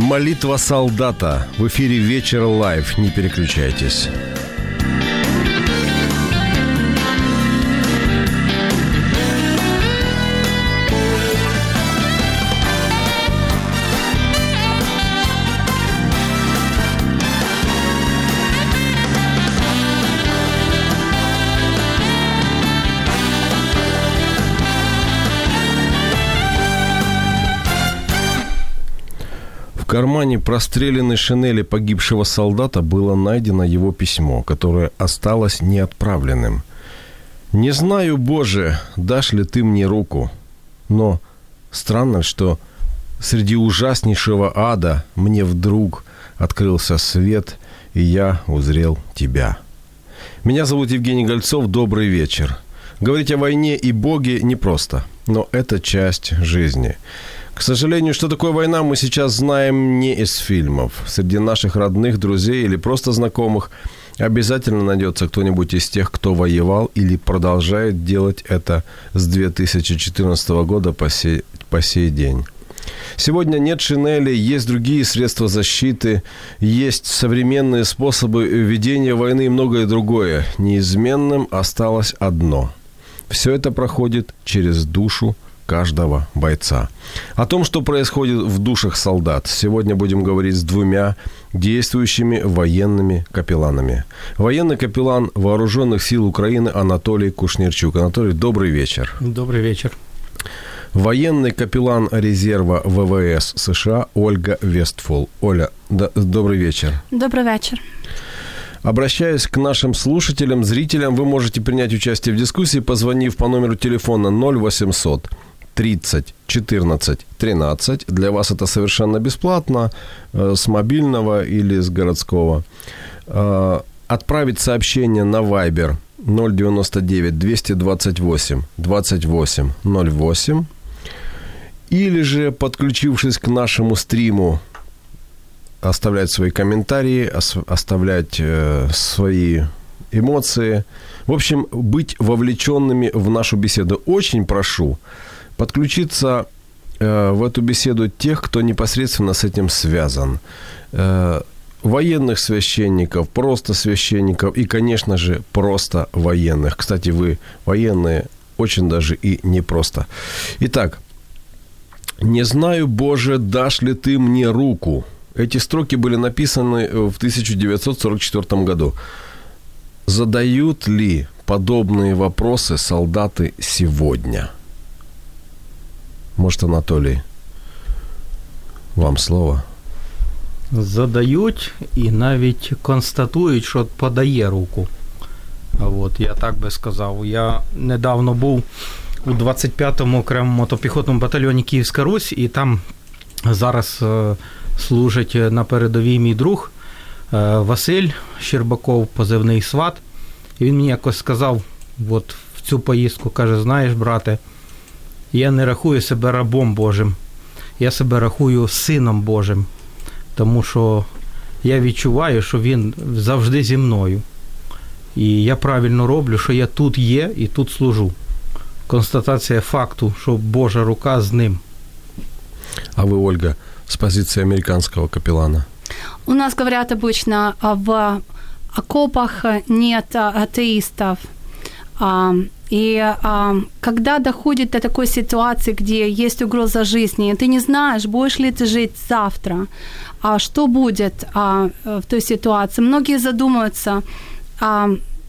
Молитва солдата. В эфире «Вечер лайв». Не переключайтесь. В кармане простреленной шинели погибшего солдата было найдено его письмо, которое осталось неотправленным. «Не знаю, Боже, дашь ли ты мне руку, но странно, что среди ужаснейшего ада мне вдруг открылся свет, и я узрел тебя». Меня зовут Евгений Гольцов. Добрый вечер. Говорить о войне и Боге непросто, но это часть жизни. К сожалению, что такое война, мы сейчас знаем не из фильмов. Среди наших родных, друзей или просто знакомых обязательно найдется кто-нибудь из тех, кто воевал или продолжает делать это с 2014 года по сей день. Сегодня нет шинели, есть другие средства защиты, есть современные способы ведения войны и многое другое. Неизменным осталось одно. Все это проходит через душу каждого бойца. О том, что происходит в душах солдат, сегодня будем говорить с двумя действующими военными капелланами. Военный капеллан Вооруженных сил Украины Анатолий Кушнирчук. Анатолий, добрый вечер. Добрый вечер. Военный капеллан резерва ВВС США Ольга Вестфол. Оля, добрый вечер. Добрый вечер. Обращаясь к нашим слушателям, зрителям, вы можете принять участие в дискуссии, позвонив по номеру телефона 0800 30 14 13. Для вас это совершенно бесплатно, с мобильного или с городского. Отправить сообщение на Viber 099 228 28 08. Или же, подключившись к нашему стриму, оставлять свои комментарии, оставлять свои эмоции. В общем, быть вовлеченными в нашу беседу. Очень прошу подключиться в эту беседу тех, кто непосредственно с этим связан. Военных священников, просто священников и, конечно же, просто военных. Кстати, вы военные очень даже и непросто. Итак, «Не знаю, Боже, дашь ли ты мне руку». Эти строки были написаны в 1944 году. Задают ли подобные вопросы солдаты сегодня? Может, Анатолий, вам слово? Задають і навіть констатують, що подає руку. От, я так би сказав. Я недавно був у 25-му окремому мотопіхотному батальйоні «Київська Русь», і там зараз служить на передовій мій друг Василь Щербаков, позивний «Сват». І він мені якось сказав, от в цю поїздку, каже: «Знаєш, брате, я не рахую себе рабом Божим, я себе рахую сином Божим, тому що я відчуваю, що він завжди зі мною. І я правильно роблю, що я тут є і тут служу». Констатація факту, що Божа рука з ним. А ви, Ольга, с позиции американского капеллана? У нас говорят обычно: в окопах нет атеистов. И когда доходит до такой ситуации, где есть угроза жизни, ты не знаешь, будешь ли ты жить завтра, что будет в той ситуации. Многие задумываются,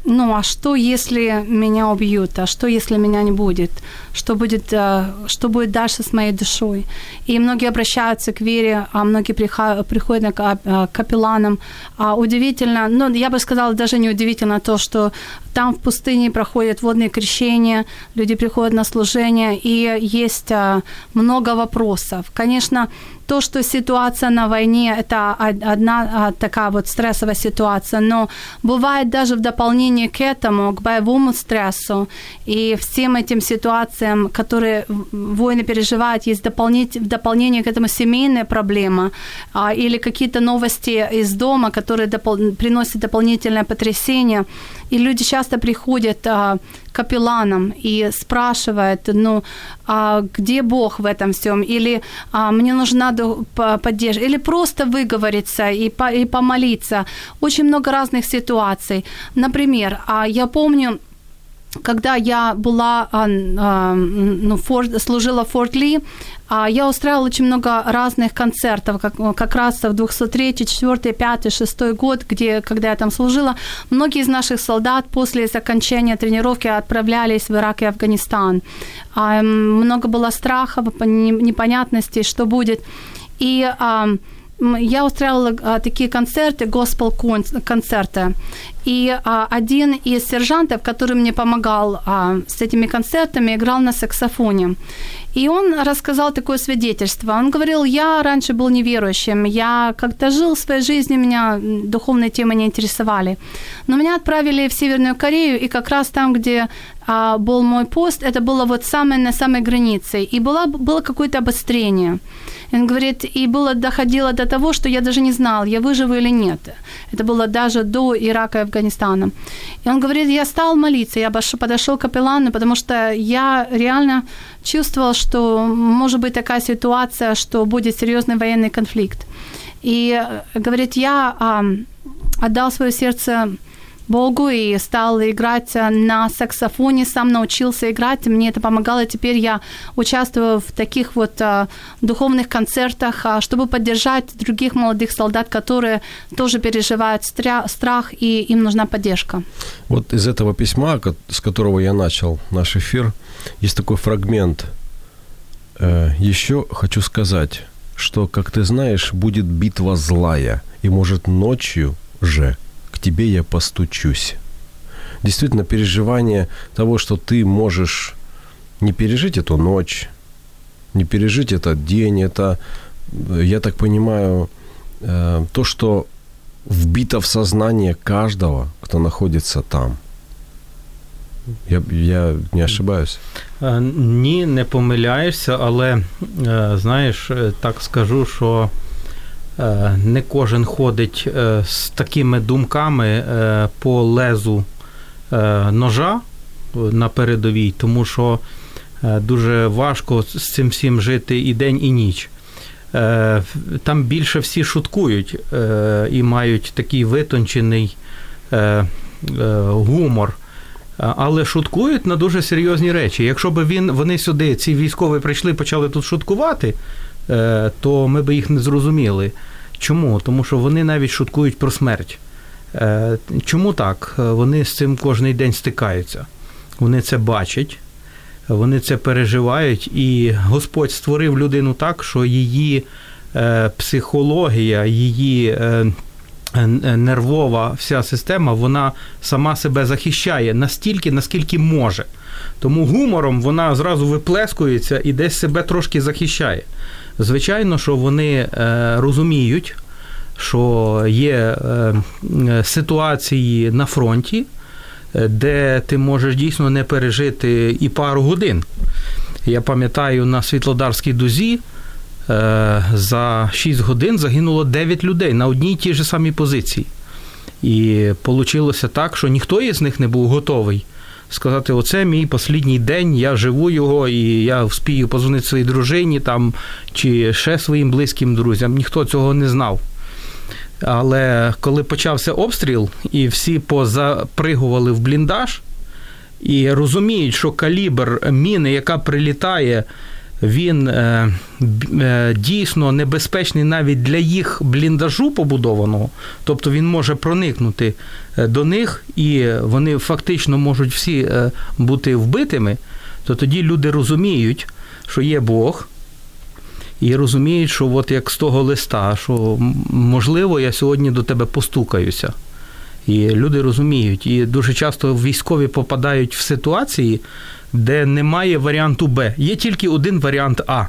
ну, а что, если меня убьют? А что, если меня не будет? Что будет дальше с моей душой? И многие обращаются к вере, а многие приходят к капелланам. А удивительно, ну, я бы сказала, даже не удивительно то, что там в пустыне проходят водные крещения, люди приходят на служение, и есть много вопросов. Конечно, то, что ситуация на войне, это одна такая вот стрессовая ситуация, но бывает даже в дополнение к этому, к боевому стрессу и всем этим ситуациям, которые воины переживают, есть в дополнение к этому семейная проблема или какие-то новости из дома, которые приносят дополнительное потрясение. И люди часто приходят к капелланам и спрашивают, ну, а где Бог в этом всем? Или мне нужна поддержка? Или просто выговориться и помолиться? Очень много разных ситуаций. Например, я помню, когда я была, служила в Fort Lee, я устраивала очень много разных концертов, как раз в 203, 4, 5, 6 год, когда я там служила. Многие из наших солдат после окончания тренировки отправлялись в Ирак и Афганистан. Много было страхов, непонятностей, что будет. И я устраивала такие концерты, госпел-концерты. И один из сержантов, который мне помогал с этими концертами, играл на саксофоне. И он рассказал такое свидетельство. Он говорил, я раньше был неверующим, я как-то жил своей жизнью, меня духовные темы не интересовали. Но меня отправили в Северную Корею, и как раз там, где был мой пост, это было вот на самой границе. И было какое-то обострение. Он говорит, и доходило до того, что я даже не знал, я выживу или нет. Это было даже до Ирака и Афганистана. И он говорит, я стал молиться, я подошел к капеллану, потому что я реально чувствовал, что может быть такая ситуация, что будет серьезный военный конфликт. И, говорит, я отдал свое сердце Богу и стал играть на саксофоне, сам научился играть, мне это помогало, теперь я участвую в таких вот духовных концертах, чтобы поддержать других молодых солдат, которые тоже переживают страх, и им нужна поддержка. Вот из этого письма, с которого я начал наш эфир, есть такой фрагмент. «Еще хочу сказать, что, как ты знаешь, будет битва злая, и, может, ночью же к тебе я постучусь». Действительно, переживание того, что ты можешь не пережить эту ночь, не пережить этот день, это, я так понимаю, то, что вбито в сознание каждого, кто находится там. Я не ошибаюсь? Ні, не помиляєшся, але, знаєш, так скажу, що не кожен ходить з такими думками по лезу ножа на передовій, тому що дуже важко з цим всім жити і день, і ніч. Там більше всі шуткують і мають такий витончений гумор, але шуткують на дуже серйозні речі. Якщо б вони сюди, ці військові, прийшли, почали тут шуткувати, то ми б їх не зрозуміли. Чому? Тому що вони навіть шуткують про смерть. Чому так? Вони з цим кожен день стикаються. Вони це бачать, вони це переживають, і Господь створив людину так, що її психологія, її нервова вся система, вона сама себе захищає настільки, наскільки може. Тому гумором вона зразу виплескується і десь себе трошки захищає. Звичайно, що вони розуміють, що є ситуації на фронті, де ти можеш дійсно не пережити і пару годин. Я пам'ятаю, на Світлодарській дузі за 6 годин загинуло 9 людей на одній і тій же самій позиції. І получилося так, що ніхто із них не був готовий сказати, оце мій останній день, я живу його, і я вспію позвонити своїй дружині там, чи ще своїм близьким друзям. Ніхто цього не знав. Але коли почався обстріл, і всі позапригували в бліндаж, і розуміють, що калібр міни, яка прилітає він дійсно небезпечний навіть для їх бліндажу побудованого, тобто він може проникнути до них, і вони фактично можуть всі бути вбитими, то тоді люди розуміють, що є Бог, і розуміють, що от як з того листа, що можливо я сьогодні до тебе постукаюся. І люди розуміють, і дуже часто військові попадають в ситуації, де немає варіанту Б. Є тільки один варіант А.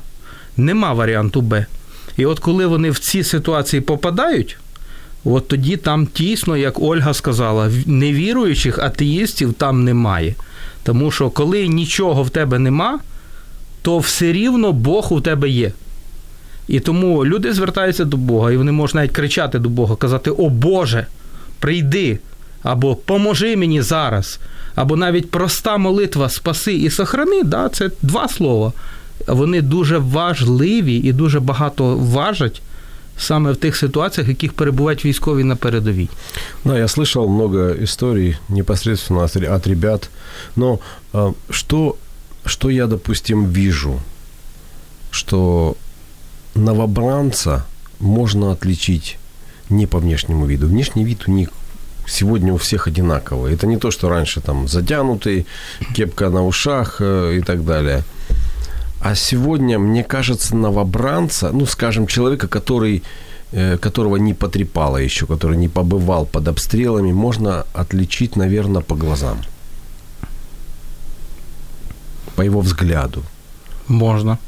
Нема варіанту Б. І от коли вони в ці ситуації попадають, от тоді там тісно, як Ольга сказала, невіруючих атеїстів там немає. Тому що коли нічого в тебе нема, то все рівно Бог у тебе є. І тому люди звертаються до Бога, і вони можуть навіть кричати до Бога, казати: «О Боже, прийди», або «поможи мені зараз», або навіть проста молитва «спаси і сохрани», да, це два слова. Вони дуже важливі і дуже багато важать саме в тех ситуациях, в яких перебувають військові на передовій. Да, я слышал много историй непосредственно от ребят, но что я, допустим, вижу, что новобранца можно отличить не по внешнему виду. Внешний вид у них сегодня у всех одинаковый. Это не то, что раньше там затянутый, кепка на ушах и так далее. А сегодня, мне кажется, новобранца, ну, скажем, человека, которого не потрепало еще, который не побывал под обстрелами, можно отличить, наверное, по глазам. По его взгляду. Можно.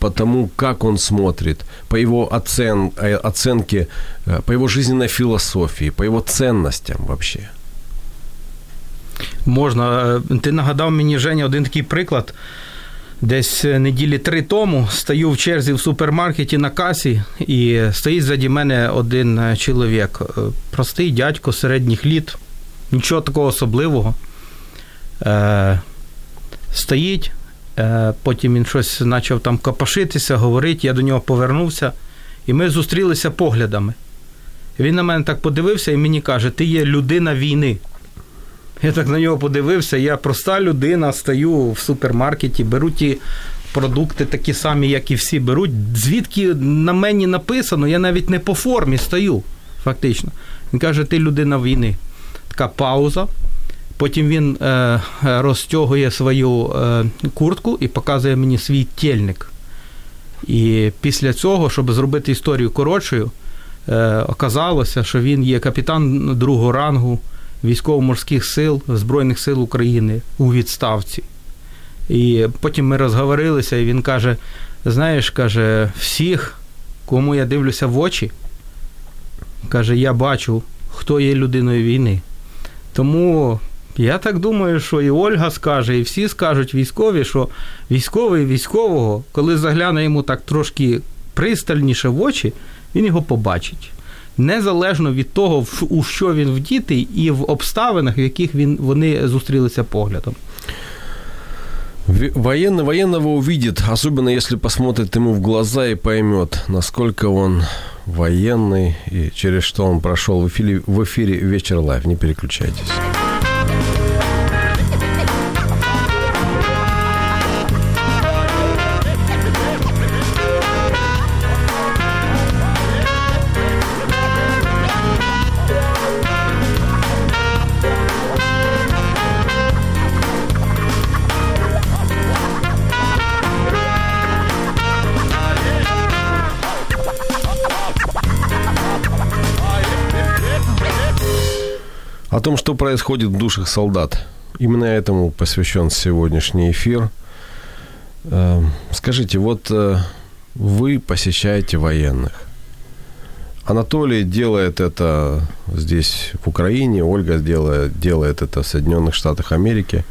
По тому, как он смотрит, по его оценке, по его жизненной философии, по его ценностям вообще. Можна. Ти нагадав мені, Женя, один такий приклад. Десь неділі 3 тому стою в черзі в супермаркеті на касі, і стоїть ззаді мене один чоловік. Простий дядько середніх літ, нічого такого особливого. Стоїть, потім він щось почав там копошитися, говорить, я до нього повернувся, і ми зустрілися поглядами. Він на мене так подивився і мені каже: «Ти є людина війни». Я так на нього подивився, я проста людина, стою в супермаркеті, беру ті продукти такі самі, як і всі беруть. Звідки на мені написано, я навіть не по формі стою, фактично. Він каже: «Ти людина війни». Така пауза. Потім він розтягує свою куртку і показує мені свій тельник. І після цього, щоб зробити історію коротшою, оказалося, що він є капітан другого рангу військово-морських сил Збройних сил України у відставці. І потім ми розговорилися, і він каже: «Знаєш, каже, всіх, кому я дивлюся в очі, каже, я бачу, хто є людиною війни». Тому я так думаю, що і Ольга скаже, і всі скажуть військові, що військовий військового, коли загляне йому так трошки пристальніше в очі, він його побачить. Незалежно від того, у що він вдітий, і в обставинах, в яких вони зустрілися поглядом. Военный военного увидит, особенно если посмотрит ему в глаза и поймет, насколько он военный и через что он прошел. В эфире «Вечер лайв». Не переключайтесь. О том, что происходит в душах солдат. Именно этому посвящен сегодняшний эфир. Скажите, вот вы посещаете военных. Анатолий делает это здесь, в Украине. Ольга делает это в Соединенных Штатах Америки.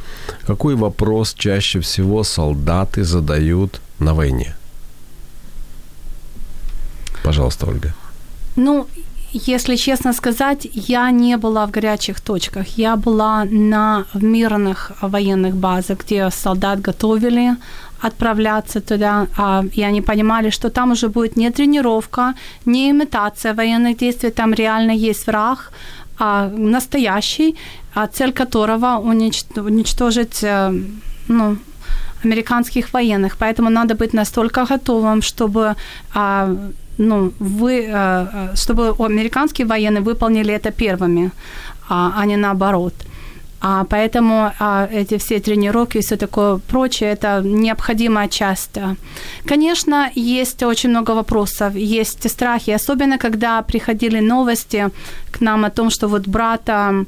Какой вопрос чаще всего солдаты задают на войне? Пожалуйста, Ольга. Если честно сказать, я не была в горячих точках. Я была на мирных военных базах, где солдат готовили отправляться туда. И они понимали, что там уже будет не тренировка, не имитация военных действий. Там реально есть враг, настоящий, цель которого уничтожить американских военных. Поэтому надо быть настолько готовым, чтобы... чтобы американские военные выполнили это первыми, а не наоборот. Поэтому эти все тренировки и все такое прочее, это необходимая часть. Конечно, есть очень много вопросов, есть страхи, особенно когда приходили новости к нам о том, что вот брата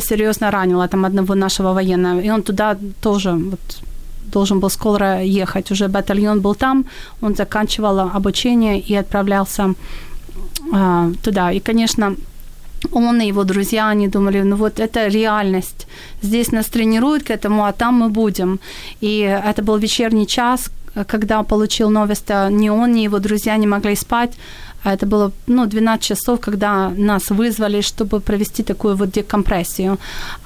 серьезно ранило, там одного нашего военного, и он туда тоже должен был скоро ехать. Уже батальон был там, он заканчивал обучение и отправлялся туда. И, конечно, он и его друзья, они думали, это реальность. Здесь нас тренируют к этому, а там мы будем. И это был вечерний час, когда получил новость, ни он, ни его друзья не могли спать. Это было 12 часов, когда нас вызвали, чтобы провести такую декомпрессию.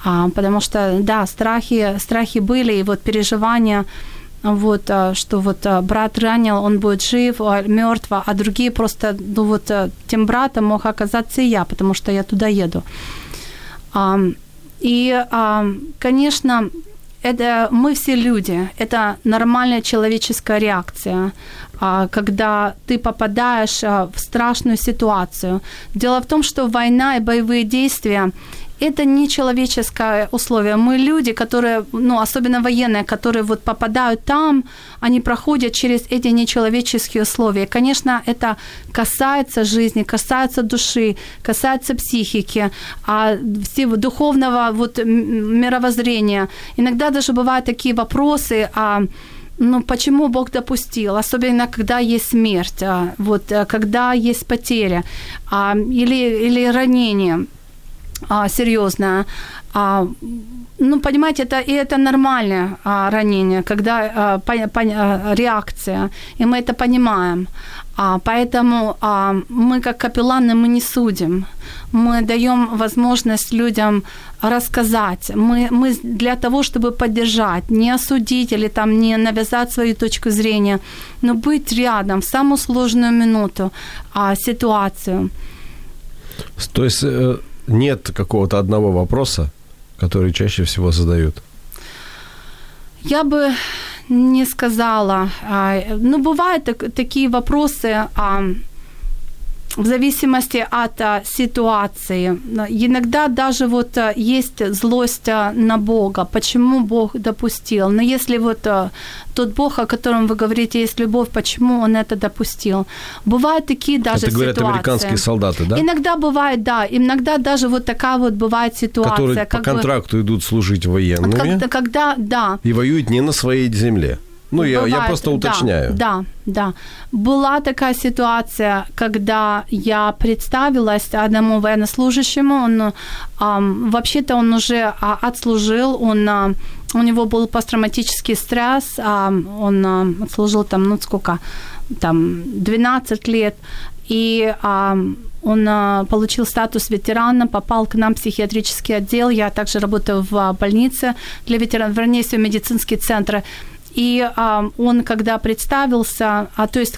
Потому что, да, страхи были, и переживания, что брат ранил, он будет жив, мёртв, а другие просто, тем братом мог оказаться и я, потому что я туда еду. Конечно, это мы все люди, это нормальная человеческая реакция, когда ты попадаешь в страшную ситуацию. Дело в том, что война и боевые действия – это не человеческое условие. Мы люди, которые, особенно военные, которые попадают там, они проходят через эти нечеловеческие условия. Конечно, это касается жизни, касается души, касается психики, всего духовного мировоззрения. Иногда даже бывают такие вопросы почему Бог допустил, особенно когда есть смерть, когда есть потеря или ранение серьезное. Понимаете, это нормальное ранение, когда реакция, и мы это понимаем. Поэтому мы, как капелланы, мы не судим. Мы даем возможность людям рассказать. Мы для того, чтобы поддержать, не осудить или не навязать свою точку зрения, но быть рядом в самую сложную минуту ситуацию. То есть нет какого-то одного вопроса, который чаще всего задают? Я бы не сказала. Бывают такие вопросы в зависимости от ситуации. Иногда даже есть злость на Бога. Почему Бог допустил? Но если тот Бог, о котором вы говорите, есть любовь, почему Он это допустил? Бывают такие даже ситуации. Это говорят американские солдаты, да? Иногда бывает, да. Иногда даже такая бывает ситуация. Которые по контракту идут служить военными. Да. И воюют не на своей земле. Я просто уточняю. Да. Была такая ситуация, когда я представилась одному военнослужащему. Он вообще-то он уже отслужил, у него был посттравматический стресс, он отслужил 12 лет, и он получил статус ветерана, попал к нам в психиатрический отдел. Я также работаю в больнице для ветеранов, вернее, в медицинский центр. И он, когда представился,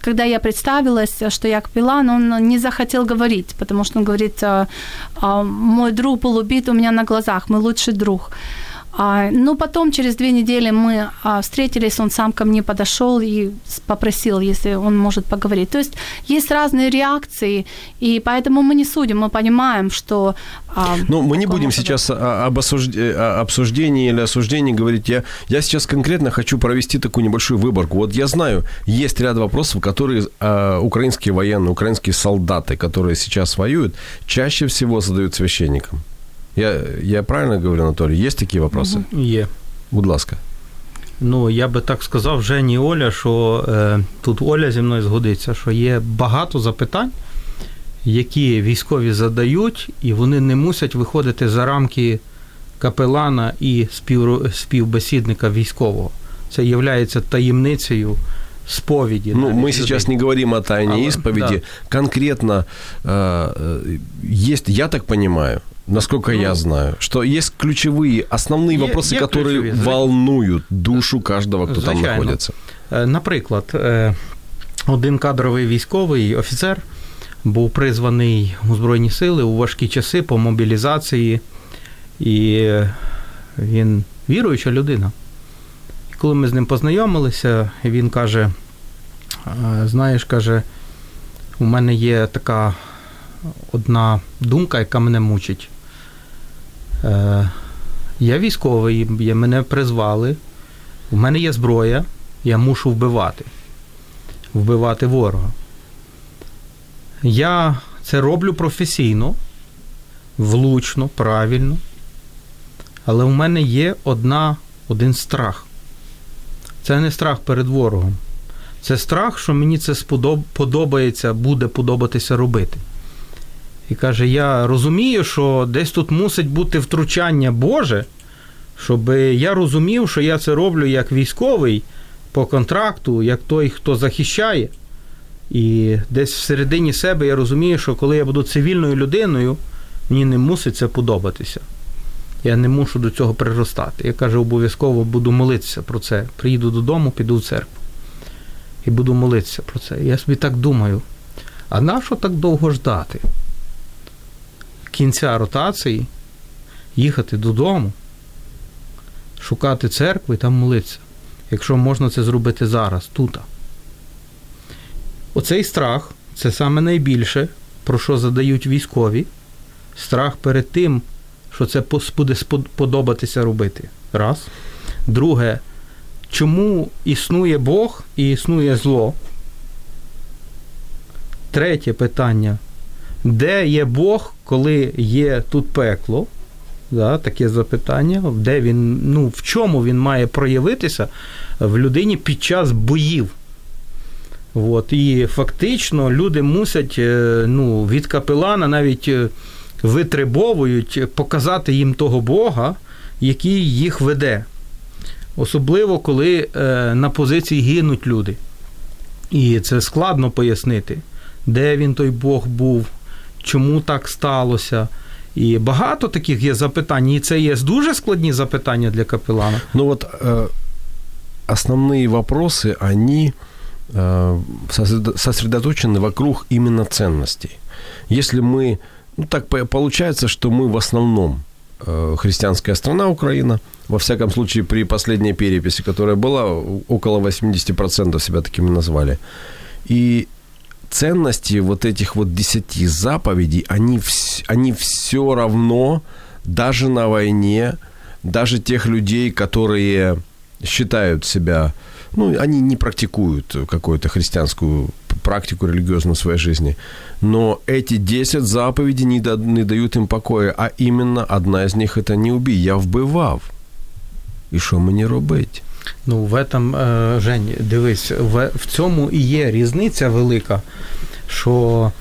когда я представилась, что я капеллан, он не захотел говорить, потому что он говорит, мой друг был убит у меня на глазах, мой лучший друг. Потом, через 2 недели мы встретились, он сам ко мне подошел и попросил, если он может поговорить. То есть есть разные реакции, и поэтому мы не судим, мы понимаем, что... мы не будем сейчас об обсуждении или осуждении говорить. Я сейчас конкретно хочу провести такую небольшую выборку. Я знаю, есть ряд вопросов, которые украинские военные, украинские солдаты, которые сейчас воюют, чаще всего задают священникам. Я правильно говорю, Анатолій, є такі питання? Є. Будь ласка. Я би так сказав Жені, Оля, що тут Оля зі мною згодиться, що є багато запитань, які військові задають, і вони не мусять виходити за рамки капелана і співбесідника військового. Це є таємницею сповіді. Мы сейчас не говорим о тайне исповеди. Да. Конкретно есть, я так понимаю, насколько я знаю, что есть ключевые, основные вопросы, которые волнуют душу каждого, кто там находится. Наприклад, один кадровий військовий офіцер був призваний у Збройні сили у важкі часи по мобілізації, і він віруюча людина. Коли ми з ним познайомилися, він каже, знаєш, каже, у мене є така одна думка, яка мене мучить. Я військовий, мене призвали, у мене є зброя, я мушу вбивати ворога. Я це роблю професійно, влучно, правильно, але в мене є один страх. Це не страх перед ворогом. Це страх, що мені це подобається, буде подобатися робити. І каже, я розумію, що десь тут мусить бути втручання Боже, щоб я розумів, що я це роблю як військовий, по контракту, як той, хто захищає. І десь всередині себе я розумію, що коли я буду цивільною людиною, мені не мусить це подобатися. Я не мушу до цього приростати. Я, каже, обов'язково буду молитися про це. Приїду додому, піду в церкву. І буду молитися про це. Я собі так думаю, а нащо так довго ждати? Кінця ротації, їхати додому, шукати церкву і там молитися. Якщо можна це зробити зараз, тут. Оцей страх, це саме найбільше, про що задають військові. Страх перед тим, що це буде сподобатися робити. Раз. Друге, чому існує Бог і існує зло? Третє питання. Де є Бог, коли є тут пекло? Да, таке запитання. Де він, в чому він має проявитися в людині під час боїв? От. І фактично люди мусять від капелана навіть витребовують показати їм того Бога, який їх веде. Особливо, коли на позиції гинуть люди. І це складно пояснити, де він той Бог був, чому так сталося. І багато таких є запитань, і це є дуже складні запитання для капелана. Основні питання, вони сосредоточены вокруг именно ценностей. Если мы, так получается, что мы в основном христианская страна Украина, во всяком случае при последней переписи, которая была, около 80% себя такими назвали. И ценности вот этих 10 заповедей, они все равно, даже на войне, даже тех людей, которые считают себя... они не практикуют какую-то христианскую практику религиозную в своей жизни. Но эти 10 заповедей не дают им покоя. А именно одна из них – это «не убий». Я вбивав. І що мені робити? Жень, дивись, в цьому і є різниця велика, що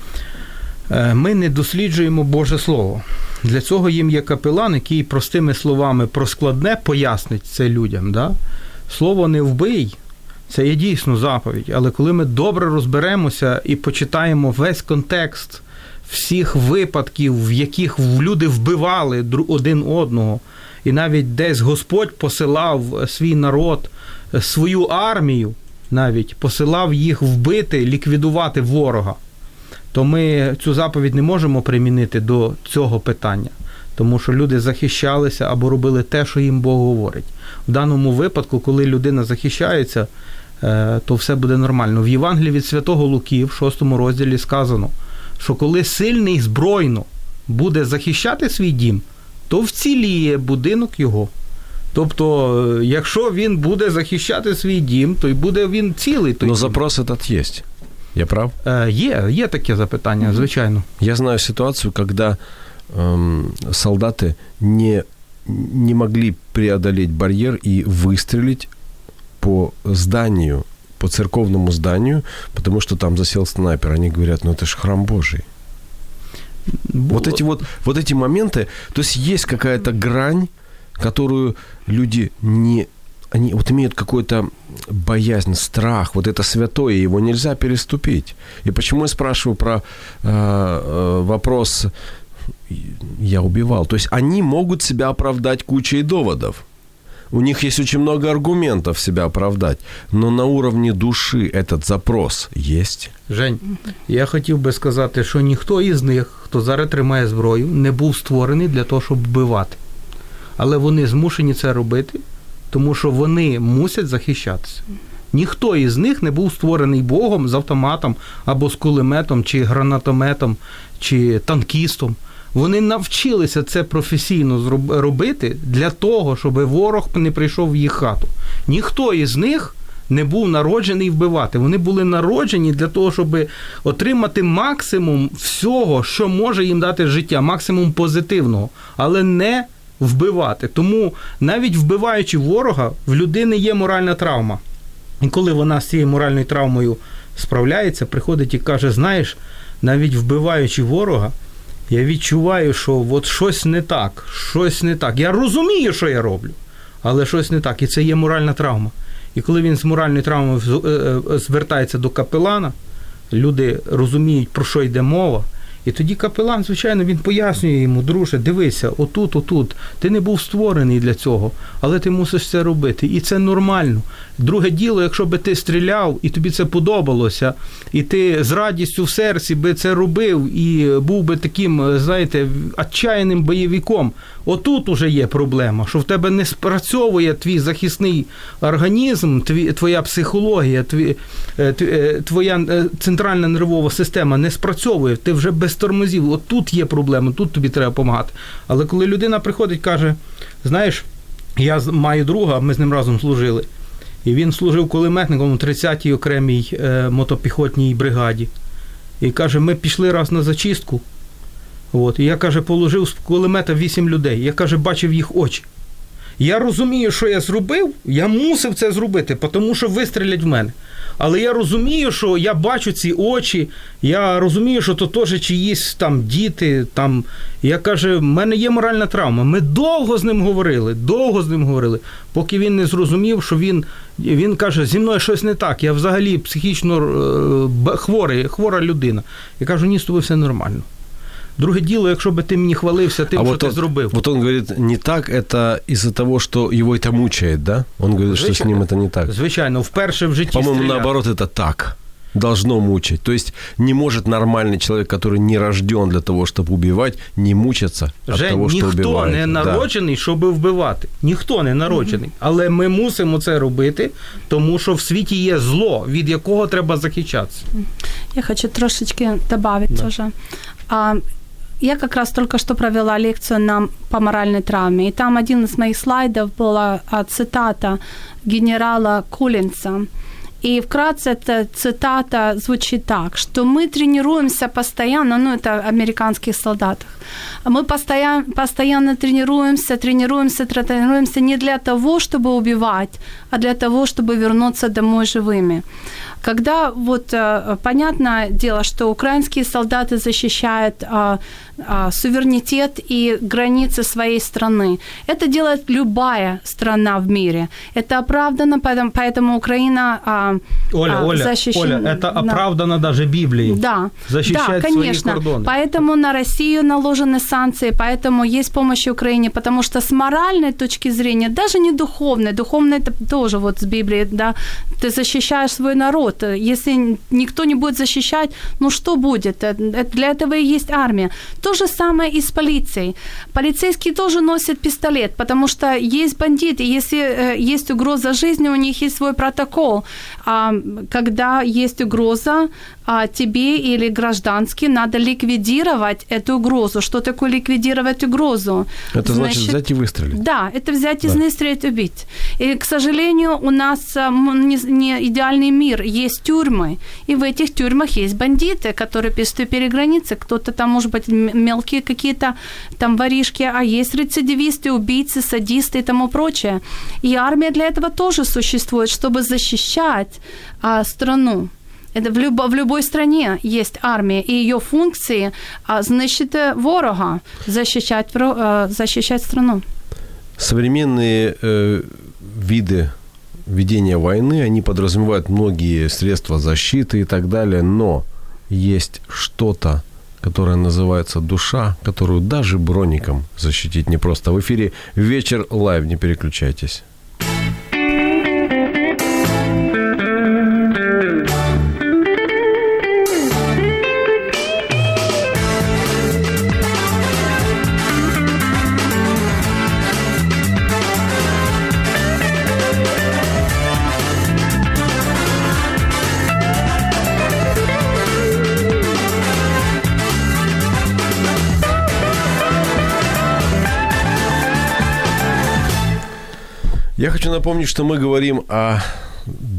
ми не досліджуємо Боже Слово. Для цього їм є капелан, який простими словами про складне пояснить це людям, да? Слово «не вбий» – це є дійсно заповідь, але коли ми добре розберемося і почитаємо весь контекст всіх випадків, в яких люди вбивали один одного, і навіть десь Господь посилав свій народ, свою армію навіть, посилав їх вбити, ліквідувати ворога, то ми цю заповідь не можемо примінити до цього питання. Тому що люди захищалися або робили те, що їм Бог говорить. В даному випадку, коли людина захищається, то все буде нормально. В Євангелії від Святого Луки, в 6 розділі сказано, що коли сильний збройно буде захищати свій дім, то вціліє будинок його. Тобто, якщо він буде захищати свій дім, то й буде він цілий. Ну, запрос этот є. Я прав? Є таке запитання, звичайно. Я знаю ситуацію, коли солдаты не могли преодолеть барьер и выстрелить по зданию, по церковному зданию, потому что там засел снайпер. Они говорят, это же храм Божий. Вот эти моменты, то есть есть какая-то грань, которую люди они имеют какую-то боязнь, страх, это святое, его нельзя переступить. И почему я спрашиваю про вопрос... Я убивал. То есть они могут себя оправдать кучей доводов. У них есть очень много аргументов себя оправдать. Но на уровне души этот запрос есть. Жень, я хотів би сказати, що ніхто із них, хто зараз тримає зброю, не був створений для того, щоб вбивати. Але вони змушені це робити тому що вони мусять захищатися. Ніхто із них не був створений Богом з автоматом або з кулеметом, чи гранатометом, чи танкістом. Вони навчилися це професійно робити для того, щоб ворог не прийшов в їх хату. Ніхто із них не був народжений вбивати. Вони були народжені для того, щоб отримати максимум всього, що може їм дати життя, максимум позитивного, але не вбивати. Тому навіть вбиваючи ворога, в людини є моральна травма. І коли вона з цією моральною травмою справляється, приходить і каже: знаєш, навіть вбиваючи ворога, я відчуваю, що от щось не так. Я розумію, що я роблю, але щось не так. І це є моральна травма. І коли він з моральною травмою звертається до капелана, люди розуміють, про що йде мова. І тоді капелан, звичайно, він пояснює йому: друже, дивися, отут, ти не був створений для цього, але ти мусиш це робити, і це нормально. Друге діло, якщо би ти стріляв, і тобі це подобалося, і ти з радістю в серці би це робив, і був би таким, знаєте, отчаянним бойовиком, отут уже є проблема, що в тебе не спрацьовує твій захисний організм, твоя психологія, твоя центральна нервова система не спрацьовує, ти вже без тормозів, от тут є проблема, тут тобі треба допомагати. Але коли людина приходить, каже: знаєш, я маю друга, ми з ним разом служили, і він служив кулеметником у 30-й окремій мотопіхотній бригаді. І каже, ми пішли раз на зачистку, от, і я, каже, положив з кулемета 8 людей, я, каже, бачив їх очі. Я розумію, що я зробив, я мусив це зробити, тому що вистрілять в мене. Але я розумію, що я бачу ці очі, я розумію, що то теж чиїсь там діти, там, я, каже, в мене є моральна травма. Ми довго з ним говорили, поки він не зрозумів, що він каже: зі мною щось не так, я взагалі психічно хвора людина. Я кажу: ні, з тобою все нормально. Другое дело, если бы ты мне хвалился тем, что ты сделал. Вот он говорит, не так, это из-за того, что его это мучает, да? Он говорит, звичайно, что с ним это не так. Звичайно, вперше в житті. По-моему, стріляли. Наоборот, это так. Должно мучить. То есть не может нормальный человек, который не рожден для того, чтобы убивать, не мучиться от того, что убивает. Ніхто не народжений, да, щоб вбивати. Ніхто не народжений. Mm-hmm. Але ми мусимо це робити, тому що в світі є зло, від якого треба захищатися. Я хочу трошечки добавить тоже. Я как раз только что провела лекцию по моральной травме, и там один из моих слайдов была цитата генерала Коллинса. И вкратце эта цитата звучит так, что мы тренируемся постоянно, это американских солдатах, мы постоянно тренируемся не для того, чтобы убивать, а для того, чтобы вернуться домой живыми. Когда, понятное дело, что украинские солдаты защищают суверенитет и границы своей страны. Это делает любая страна в мире. Это оправдано, поэтому Украина защищена. Оля, это оправдано даже Библией. Да, защищать, да, конечно, свои кордоны. Поэтому на Россию наложены санкции, поэтому есть помощь Украине, потому что с моральной точки зрения, даже не духовной это тоже с Библией, да, ты защищаешь свой народ. Если никто не будет защищать, что будет? Для этого и есть армия. То же самое и с полицией. Полицейские тоже носят пистолет, потому что есть бандиты. Если есть угроза жизни, у них есть свой протокол. Когда есть угроза тебе или граждански, надо ликвидировать эту угрозу. Что такое ликвидировать угрозу? Это значит взять и выстрелить. Да, это взять и выстрелить, убить. И, к сожалению, у нас не идеальный мир. Есть тюрьмы, и в этих тюрьмах есть бандиты, которые переступили границы. Кто-то там, может быть, мелкие какие-то там воришки, а есть рецидивисты, убийцы, садисты и тому прочее. И армия для этого тоже существует, чтобы защищать страну. Это в любой стране есть армия, и её функции, ворога, защищать страну. Современные виды ведения войны, они подразумевают многие средства защиты и так далее, но есть что-то, которая называется душа, которую даже броником защитить непросто. В эфире «Вечер лайв», не переключайтесь. Я хочу напомнить, что мы говорим о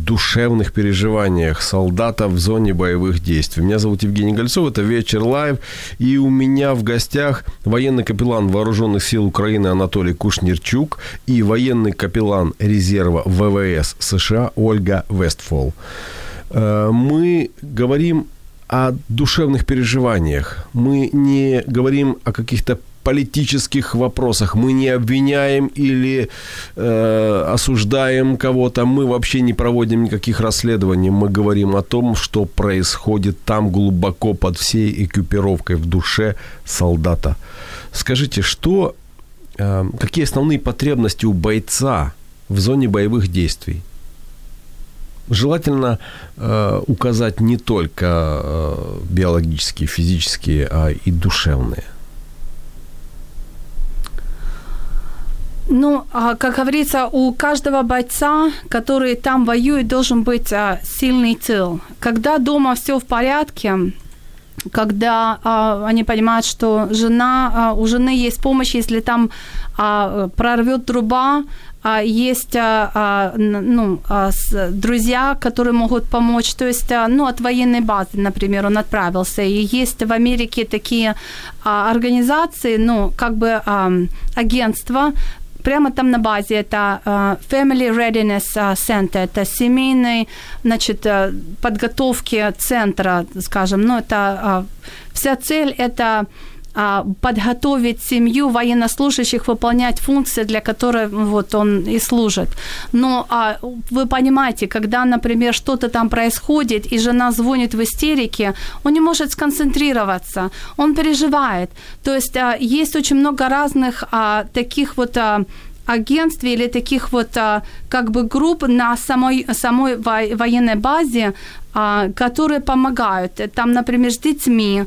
душевных переживаниях солдата в зоне боевых действий. Меня зовут Евгений Гольцов, это «Вечер лайв», и у меня в гостях военный капеллан Вооруженных сил Украины Анатолий Кушнирчук и военный капеллан резерва ВВС США Ольга Вестфол. Мы говорим о душевных переживаниях, мы не говорим о каких-то политических вопросах. Мы не обвиняем или осуждаем кого-то. Мы вообще не проводим никаких расследований. Мы говорим о том, что происходит там глубоко под всей экипировкой в душе солдата. Скажите, что, какие основные потребности у бойца в зоне боевых действий? Желательно указать не только биологические, физические, а и душевные. Ну, как говорится, у каждого бойца, который там воюет, должен быть сильный тыл. Когда дома все в порядке, когда они понимают, что у жены есть помощь, если там прорвет труба, есть друзья, которые могут помочь. То есть, от военной базы, например, он отправился. И есть в Америке такие организации, агентства. Прямо там на базе это Family Readiness Center, это семейный, подготовки центра, скажем. Вся цель – это подготовить семью военнослужащих, выполнять функции, для которой он и служит. Но вы понимаете, когда, например, что-то там происходит, и жена звонит в истерике, он не может сконцентрироваться, он переживает. То есть есть очень много разных таких агентств или таких групп на самой военной базе, которые помогают. Там, например, с детьми,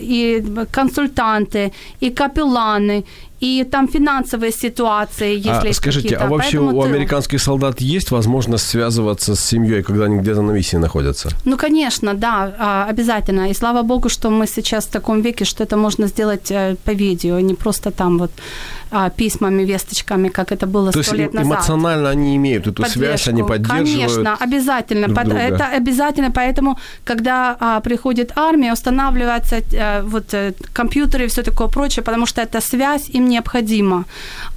и консультанты, и капелланы, и там финансовые ситуации, если скажите, какие-то. Вообще поэтому у американских солдат есть возможность связываться с семьей, когда они где-то на миссии находятся? Ну, конечно, да, обязательно. И слава богу, что мы сейчас в таком веке, что это можно сделать по видео, не просто там письмами, весточками, как это было 100 лет назад. То есть эмоционально они имеют эту связь, они поддерживают. Конечно, обязательно. Это обязательно, поэтому, когда приходит армия, устанавливаются компьютеры и все такое прочее, потому что эта связь им необходимо.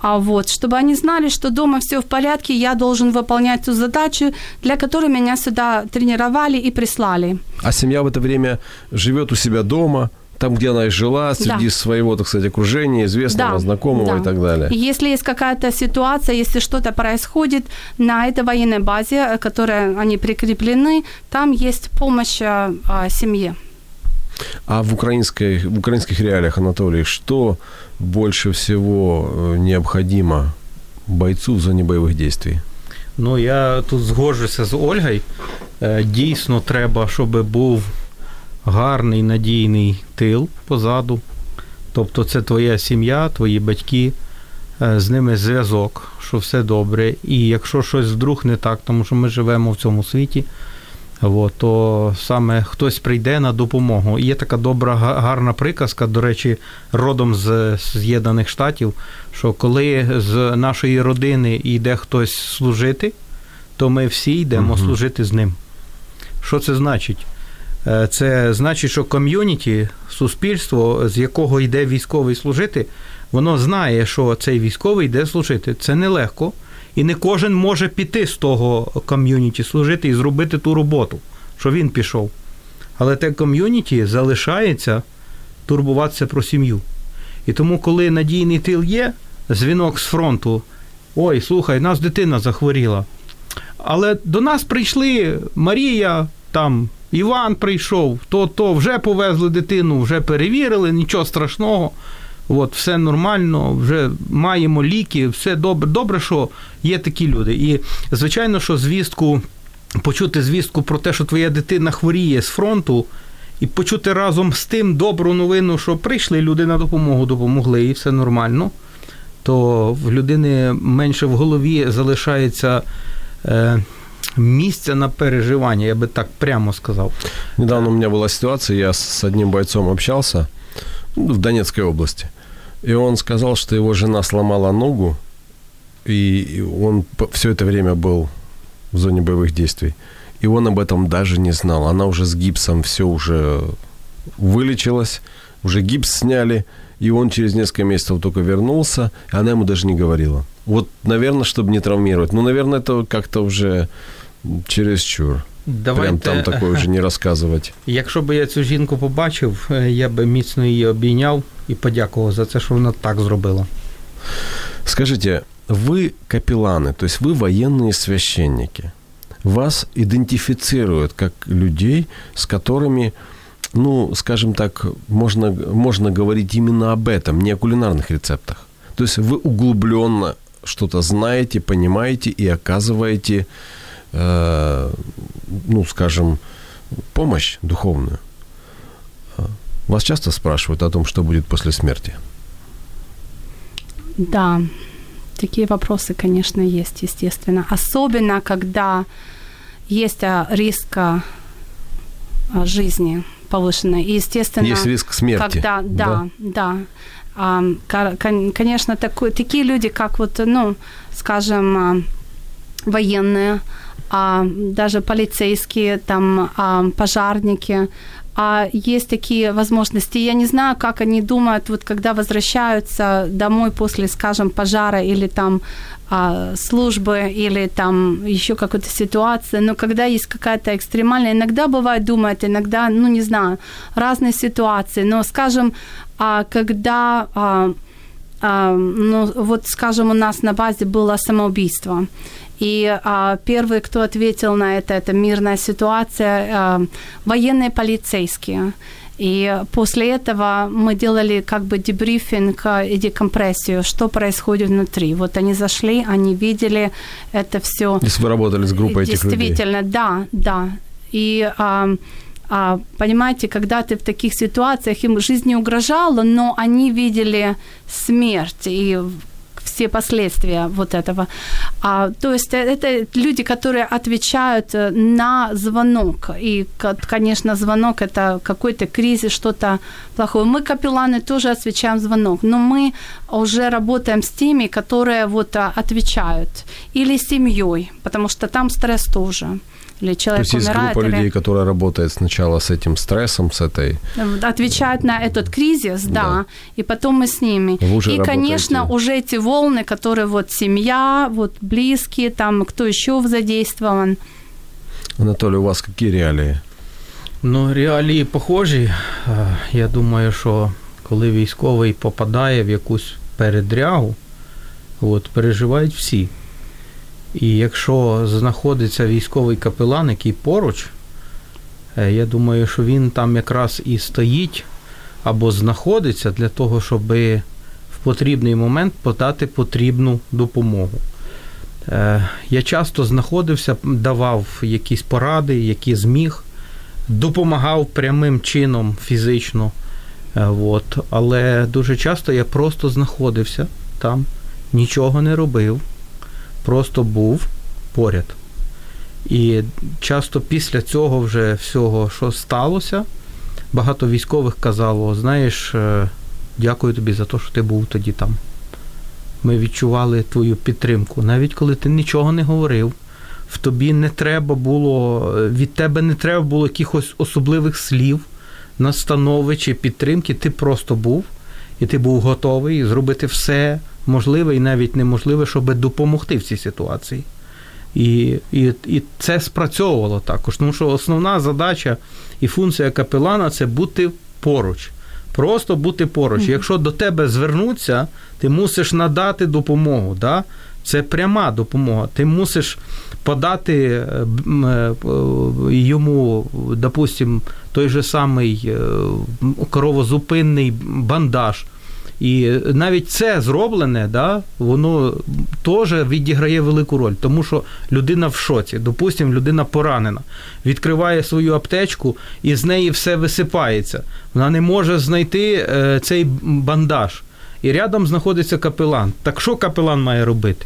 Чтобы они знали, что дома все в порядке, я должен выполнять ту задачу, для которой меня сюда тренировали и прислали. А семья в это время живет у себя дома, там, где она и жила, среди своего, окружения, известного, знакомого и так далее. Если есть какая-то ситуация, если что-то происходит на этой военной базе, к которой они прикреплены, там есть помощь семье. А в украинских реалиях, Анатолий, что больше всего необходимо бойцу в зоні бойових дій? Ну, я тут згоджуся з Ольгою. Дійсно, треба, щоб був гарний, надійний тил позаду. Тобто це твоя сім'я, твої батьки, з ними зв'язок, що все добре. І якщо щось вдруг не так, тому що ми живемо в цьому світі, то саме хтось прийде на допомогу. І є така добра, гарна приказка, до речі, родом з З'єднаних Штатів, що коли з нашої родини йде хтось служити, то ми всі йдемо служити з ним. Що це значить? Це значить, що ком'юніті, суспільство, з якого йде військовий служити, воно знає, що цей військовий йде служити. Це нелегко. І не кожен може піти з того ком'юніті служити і зробити ту роботу, що він пішов. Але те ком'юніті залишається турбуватися про сім'ю. І тому, коли надійний тил є, дзвінок з фронту, ой, слухай, нас дитина захворіла, але до нас прийшли Марія, там Іван прийшов, то вже повезли дитину, вже перевірили, нічого страшного. Все нормально, вже маємо ліки, все добре. Добре, що є такі люди. І, звичайно, що почути звістку про те, що твоя дитина хворіє з фронту, і почути разом з тим добру новину, що прийшли люди на допомогу, допомогли, і все нормально, то в людини менше в голові залишається місце на переживання, я би так прямо сказав. Недавно у мене була ситуація, я з одним бойцом общався, в Донецкой области. И он сказал, что его жена сломала ногу, и он все это время был в зоне боевых действий. И он об этом даже не знал. Она уже с гипсом, все уже вылечилась, уже гипс сняли, и он через несколько месяцев только вернулся, и она ему даже не говорила. Вот, наверное, чтобы не травмировать. Ну, наверное, это как-то уже чересчур. Прям там такое уже не рассказывать. Якщо б я цю жінку побачив, я б міцно її обійняв і подякував за це, що вона так зробила. Скажите, ви капеллани, то есть ви воєнні священники. Вас идентифицируют как людей, с которыми, ну, скажем так, можно говорить именно об этом, не о кулинарных рецептах. То есть вы углубленно что-то знаете, понимаете и оказываете, ну, скажем, помощь духовную. Вас часто спрашивают о том, что будет после смерти? Да, такие вопросы, конечно, есть, естественно. Особенно, когда есть риск жизни повышенной. И, естественно, есть риск смерти. Когда, да. Конечно, такие люди, как вот, ну, скажем, военные, даже полицейские, там, пожарники. Есть такие возможности. Я не знаю, как они думают, вот когда возвращаются домой после, скажем, пожара или там службы, или там еще какой-то ситуации, но когда есть какая-то экстремальная, иногда бывает, думают, иногда, ну, не знаю, разные ситуации, но, скажем, когда, ну, вот, скажем, у нас на базе было самоубийство, и первый, кто ответил на это мирная ситуация, военные полицейские. И после этого мы делали как бы дебрифинг и декомпрессию, что происходит внутри. Вот они зашли, они видели это все. Если вы работали с группой этих людей. Действительно, да, да. И, понимаете, когда ты в таких ситуациях, им жизнь не угрожала, но они видели смерть и все последствия вот этого. То есть это люди, которые отвечают на звонок. И, конечно, звонок – это какой-то кризис, что-то плохое. Мы, капелланы, тоже отвечаем звонок, но мы уже работаем с теми, которые вот отвечают. Или с семьей, потому что там стресс тоже. Или человек то есть умирает, есть группа людей, которая работает сначала с этим стрессом, с этой... Отвечает на этот кризис, да, да. И потом мы с ними. Вы уже и, работаете. Конечно, уже эти волны, которые вот семья, вот близкие, там кто еще задействован. Анатолий, у вас какие реалии? Ну, реалии похожі. Я думаю, що коли військовий попадає в якусь передрягу, от, переживають всі. І якщо знаходиться військовий капелан, який поруч, я думаю, що він там якраз і стоїть або знаходиться для того, щоб в потрібний момент подати потрібну допомогу. Я часто знаходився, давав якісь поради, які зміг, допомагав прямим чином фізично, от. Але дуже часто я просто знаходився там, нічого не робив. Просто був поряд. І часто після цього вже всього, що сталося, багато військових казало, знаєш, дякую тобі за те, що ти був тоді там. Ми відчували твою підтримку. Навіть коли ти нічого не говорив, в тобі не треба було, від тебе не треба було якихось особливих слів, настанови чи підтримки. Ти просто був, і ти був готовий зробити все, можливе і навіть неможливе, щоб допомогти в цій ситуації. І це спрацьовувало також. Тому що основна задача і функція капелана – це бути поруч. Просто бути поруч. Mm-hmm. Якщо до тебе звернуться, ти мусиш надати допомогу. Да? Це пряма допомога. Ти мусиш подати йому, допустим, той же самий кровозупинний бандаж. І навіть це зроблене, да, воно теж відіграє велику роль, тому що людина в шоці. Допустимо, людина поранена, відкриває свою аптечку і з неї все висипається. Вона не може знайти цей бандаж. І рядом знаходиться капелан. Так що капелан має робити?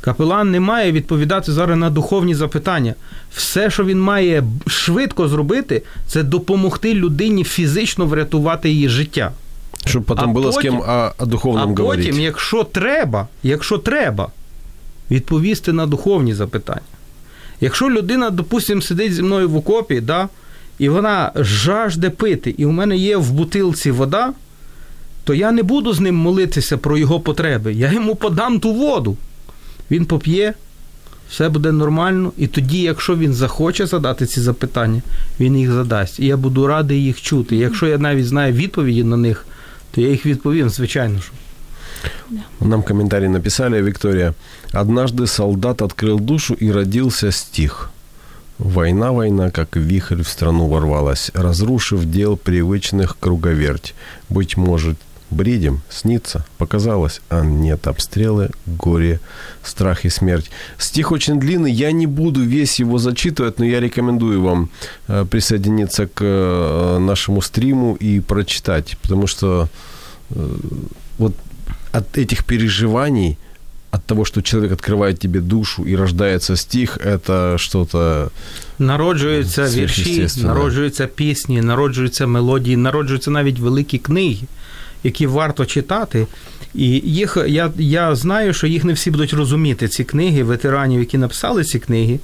Капелан не має відповідати зараз на духовні запитання. Все, що він має швидко зробити, це допомогти людині фізично врятувати її життя. Щоб потім було з ким о духовному говорити. А потім, якщо треба, відповісти на духовні запитання. Якщо людина, допустимо, сидить зі мною в окопі, да, і вона жажде пити, і в мене є в бутилці вода, то я не буду з ним молитися про його потреби. Я йому подам ту воду. Він поп'є, все буде нормально, і тоді, якщо він захоче задати ці запитання, він їх задасть. І я буду радий їх чути. І якщо я навіть знаю відповіді на них, то я їх відповім, звичайно ж. Нам комментарий написали, Виктория. «Однажды солдат открыл душу и родился стих. Война, война, как вихрь в страну ворвалась, разрушив дел привычных круговерть. Быть может, бредем, снится, показалось, а нет, обстрелы, горе, страх и смерть». Стих очень длинный, я не буду весь его зачитывать, но я рекомендую вам присоединиться к нашему стриму и прочитать, потому что вот от этих переживаний, от того, что человек открывает тебе душу и рождается стих, это что-то... Народжуються вірші, народжуються пісні, народжуються мелодії, народжуються навіть великі книги, які варто читати. І їх, я знаю, що їх не всі будуть розуміти, ці книги, ветеранів, які написали ці книги,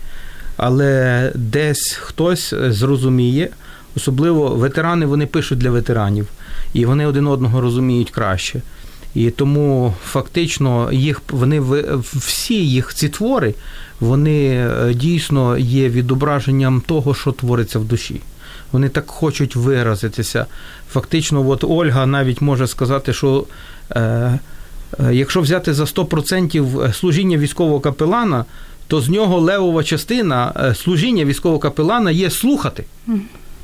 але десь хтось зрозуміє, особливо ветерани, вони пишуть для ветеранів, і вони один одного розуміють краще. І тому фактично всі їх ці твори, вони дійсно є відображенням того, що твориться в душі. Вони так хочуть виразитися. Фактично, от Ольга навіть може сказати, що якщо взяти за 100% служіння військового капелана, то з нього левова частина служіння військового капелана є слухати.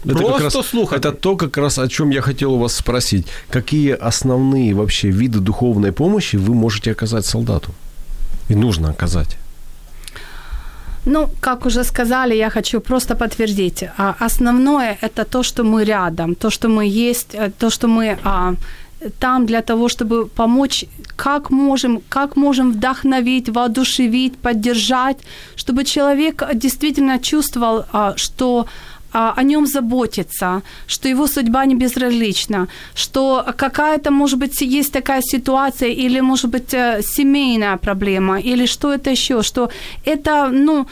Просто слухать. Это то, как раз о чем я хотел у вас спросить. Какие основные вообще виды духовной помощи вы можете оказать солдату? И нужно оказать? Ну, как уже сказали, я хочу просто подтвердить. Основное – это то, что мы рядом, то, что мы есть, то, что мы там для того, чтобы помочь, как можем вдохновить, воодушевить, поддержать, чтобы человек действительно чувствовал, что... о нём заботиться, что его судьба не безразлична, что какая-то, может быть, есть такая ситуация или, может быть, семейная проблема, или что это ещё, что это, ну,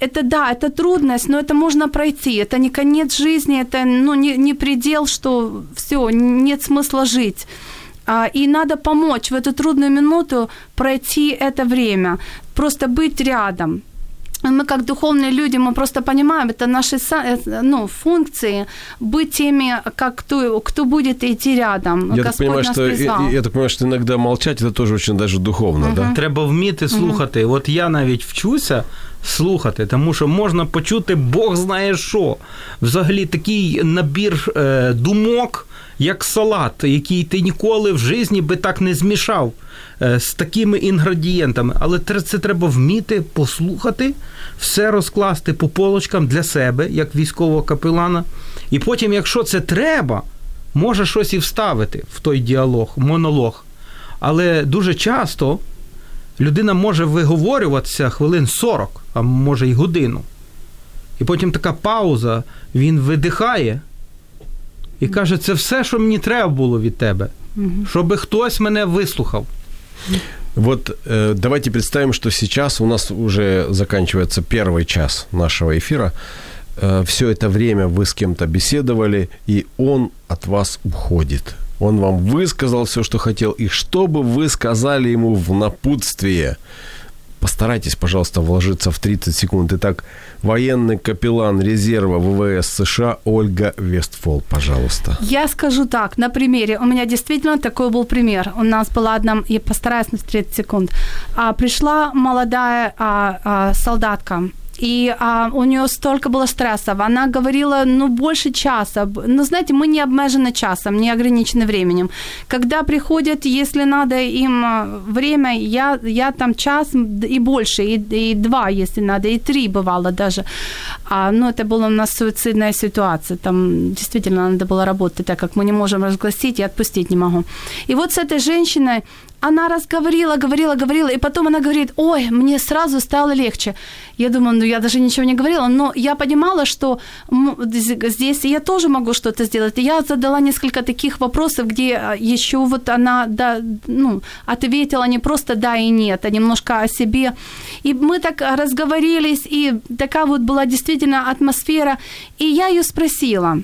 это, да, это трудность, но это можно пройти, это не конец жизни, это, ну, не предел, что всё, нет смысла жить. И надо помочь в эту трудную минуту пройти это время, просто быть рядом. Мы как духовные люди, мы просто понимаем, это наши функции быть теми, как кто будет идти рядом. Я так понимаю, что, иногда молчать, это тоже очень даже духовно, да? Треба вміти слухати. От я навіть вчуся слухати, тому що можна почути Бог знає що. Взагалі такий набір думок, як салат, який ти ніколи в житті би так не змішав з такими інгредієнтами. Але це треба вміти послухати, все розкласти по полочкам для себе, як військового капелана. І потім, якщо це треба, може щось і вставити в той діалог, монолог. Але дуже часто людина може виговорюватися хвилин 40, а може й годину. І потім така пауза, він видихає, і каже, це все, що мені треба було від тебе, щоб хтось мене вислухав. Вот давайте представим, что сейчас у нас уже заканчивается первый час нашего эфира. Все это время вы с кем-то беседовали, и он от вас уходит. Он вам высказал все, что хотел, и что бы вы сказали ему в напутствие? Постарайтесь, пожалуйста, вложиться в 30 секунд. Итак, военный капеллан резерва ВВС США Ольга Вестфол, пожалуйста. Я скажу так, на примере. У меня действительно такой был пример. У нас была одна, я постараюсь на 30 секунд. Пришла молодая солдатка. И у неё столько было стрессов. Она говорила, больше часа. Знаете, мы не обмежены часом, не ограничены временем. Когда приходят, если надо им время, я там час и больше, и два, если надо, и три бывало даже. Это была у нас суицидная ситуация. Там действительно надо было работать, так как мы не можем разгласить, я отпустить не могу. И вот с этой женщиной она разговорила, говорила, и потом она говорит, ой, мне сразу стало легче. Я думаю, ну, я даже ничего не говорила, но я понимала, что здесь я тоже могу что-то сделать. И я задала несколько таких вопросов, где еще вот она ответила не просто да и нет, а немножко о себе. И мы так разговорились, и такая вот была действительно атмосфера. И я ее спросила,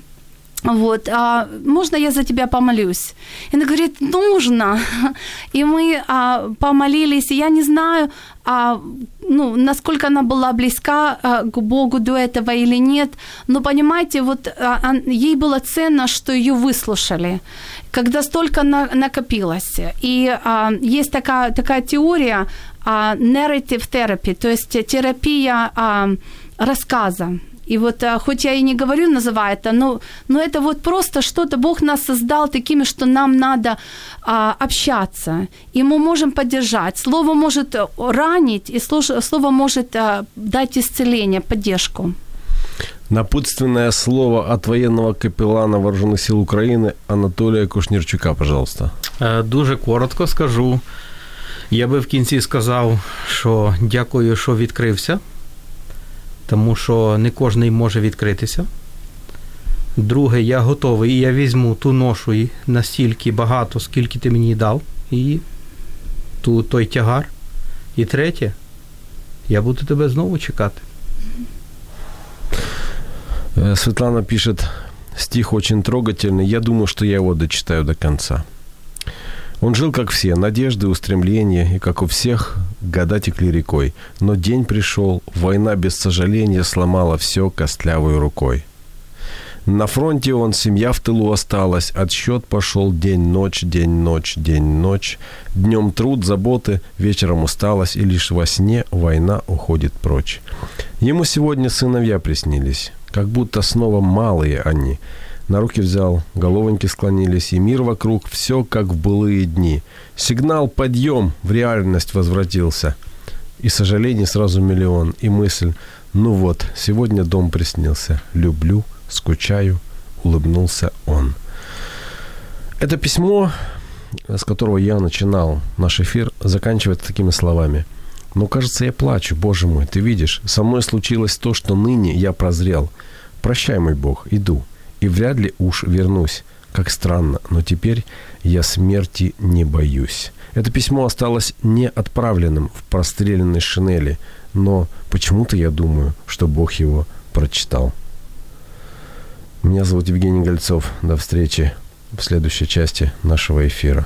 можно я за тебя помолюсь? И она говорит, нужно. И мы помолились, и я не знаю, насколько она была близка к Богу до этого или нет, но, понимаете, ей было ценно, что ее выслушали, когда столько накопилось. И есть такая теория narrative therapy, то есть терапия рассказа. И хоть я и не говорю, называю это, но это просто что-то, Бог нас создал такими, что нам надо общаться, и мы можем поддержать. Слово может ранить, и слово может дать исцеление, поддержку. Напутственное слово от военного капеллана Вооруженных сил Украины Анатолия Кушнирчука, пожалуйста. Дуже коротко скажу. Я би в кінці сказав, що дякую, що відкрився. Тому що не кожний може відкритися. Друге, я готовий, і я візьму ту ношу і настільки багато, скільки ти мені дав, і той тягар. І третє, я буду тебе знову чекати. Светлана пишет, стих очень трогательный, я думаю, что я его дочитаю до конца. Он жил, как все, надежды, устремления, и, как у всех, года текли рекой. Но день пришел, война без сожаления сломала все костлявой рукой. На фронте он, семья в тылу осталась, отсчет пошел день-ночь, день-ночь, день-ночь. Днем труд, заботы, вечером усталость, и лишь во сне война уходит прочь. Ему сегодня сыновья приснились, как будто снова малые они. На руки взял, головоньки склонились, и мир вокруг, все как в былые дни. Сигнал «подъем» в реальность возвратился. И сожалений сразу миллион, и мысль сегодня дом приснился. Люблю, скучаю, улыбнулся он. Это письмо, с которого я начинал наш эфир, заканчивается такими словами. Но, кажется, я плачу, Боже мой, ты видишь, со мной случилось то, что ныне я прозрел. Прощай, мой Бог, иду. И вряд ли уж вернусь. Как странно, но теперь я смерти не боюсь. Это письмо осталось неотправленным в простреленной шинели, но почему-то я думаю, что Бог его прочитал. Меня зовут Евгений Гольцов. До встречи в следующей части нашего эфира.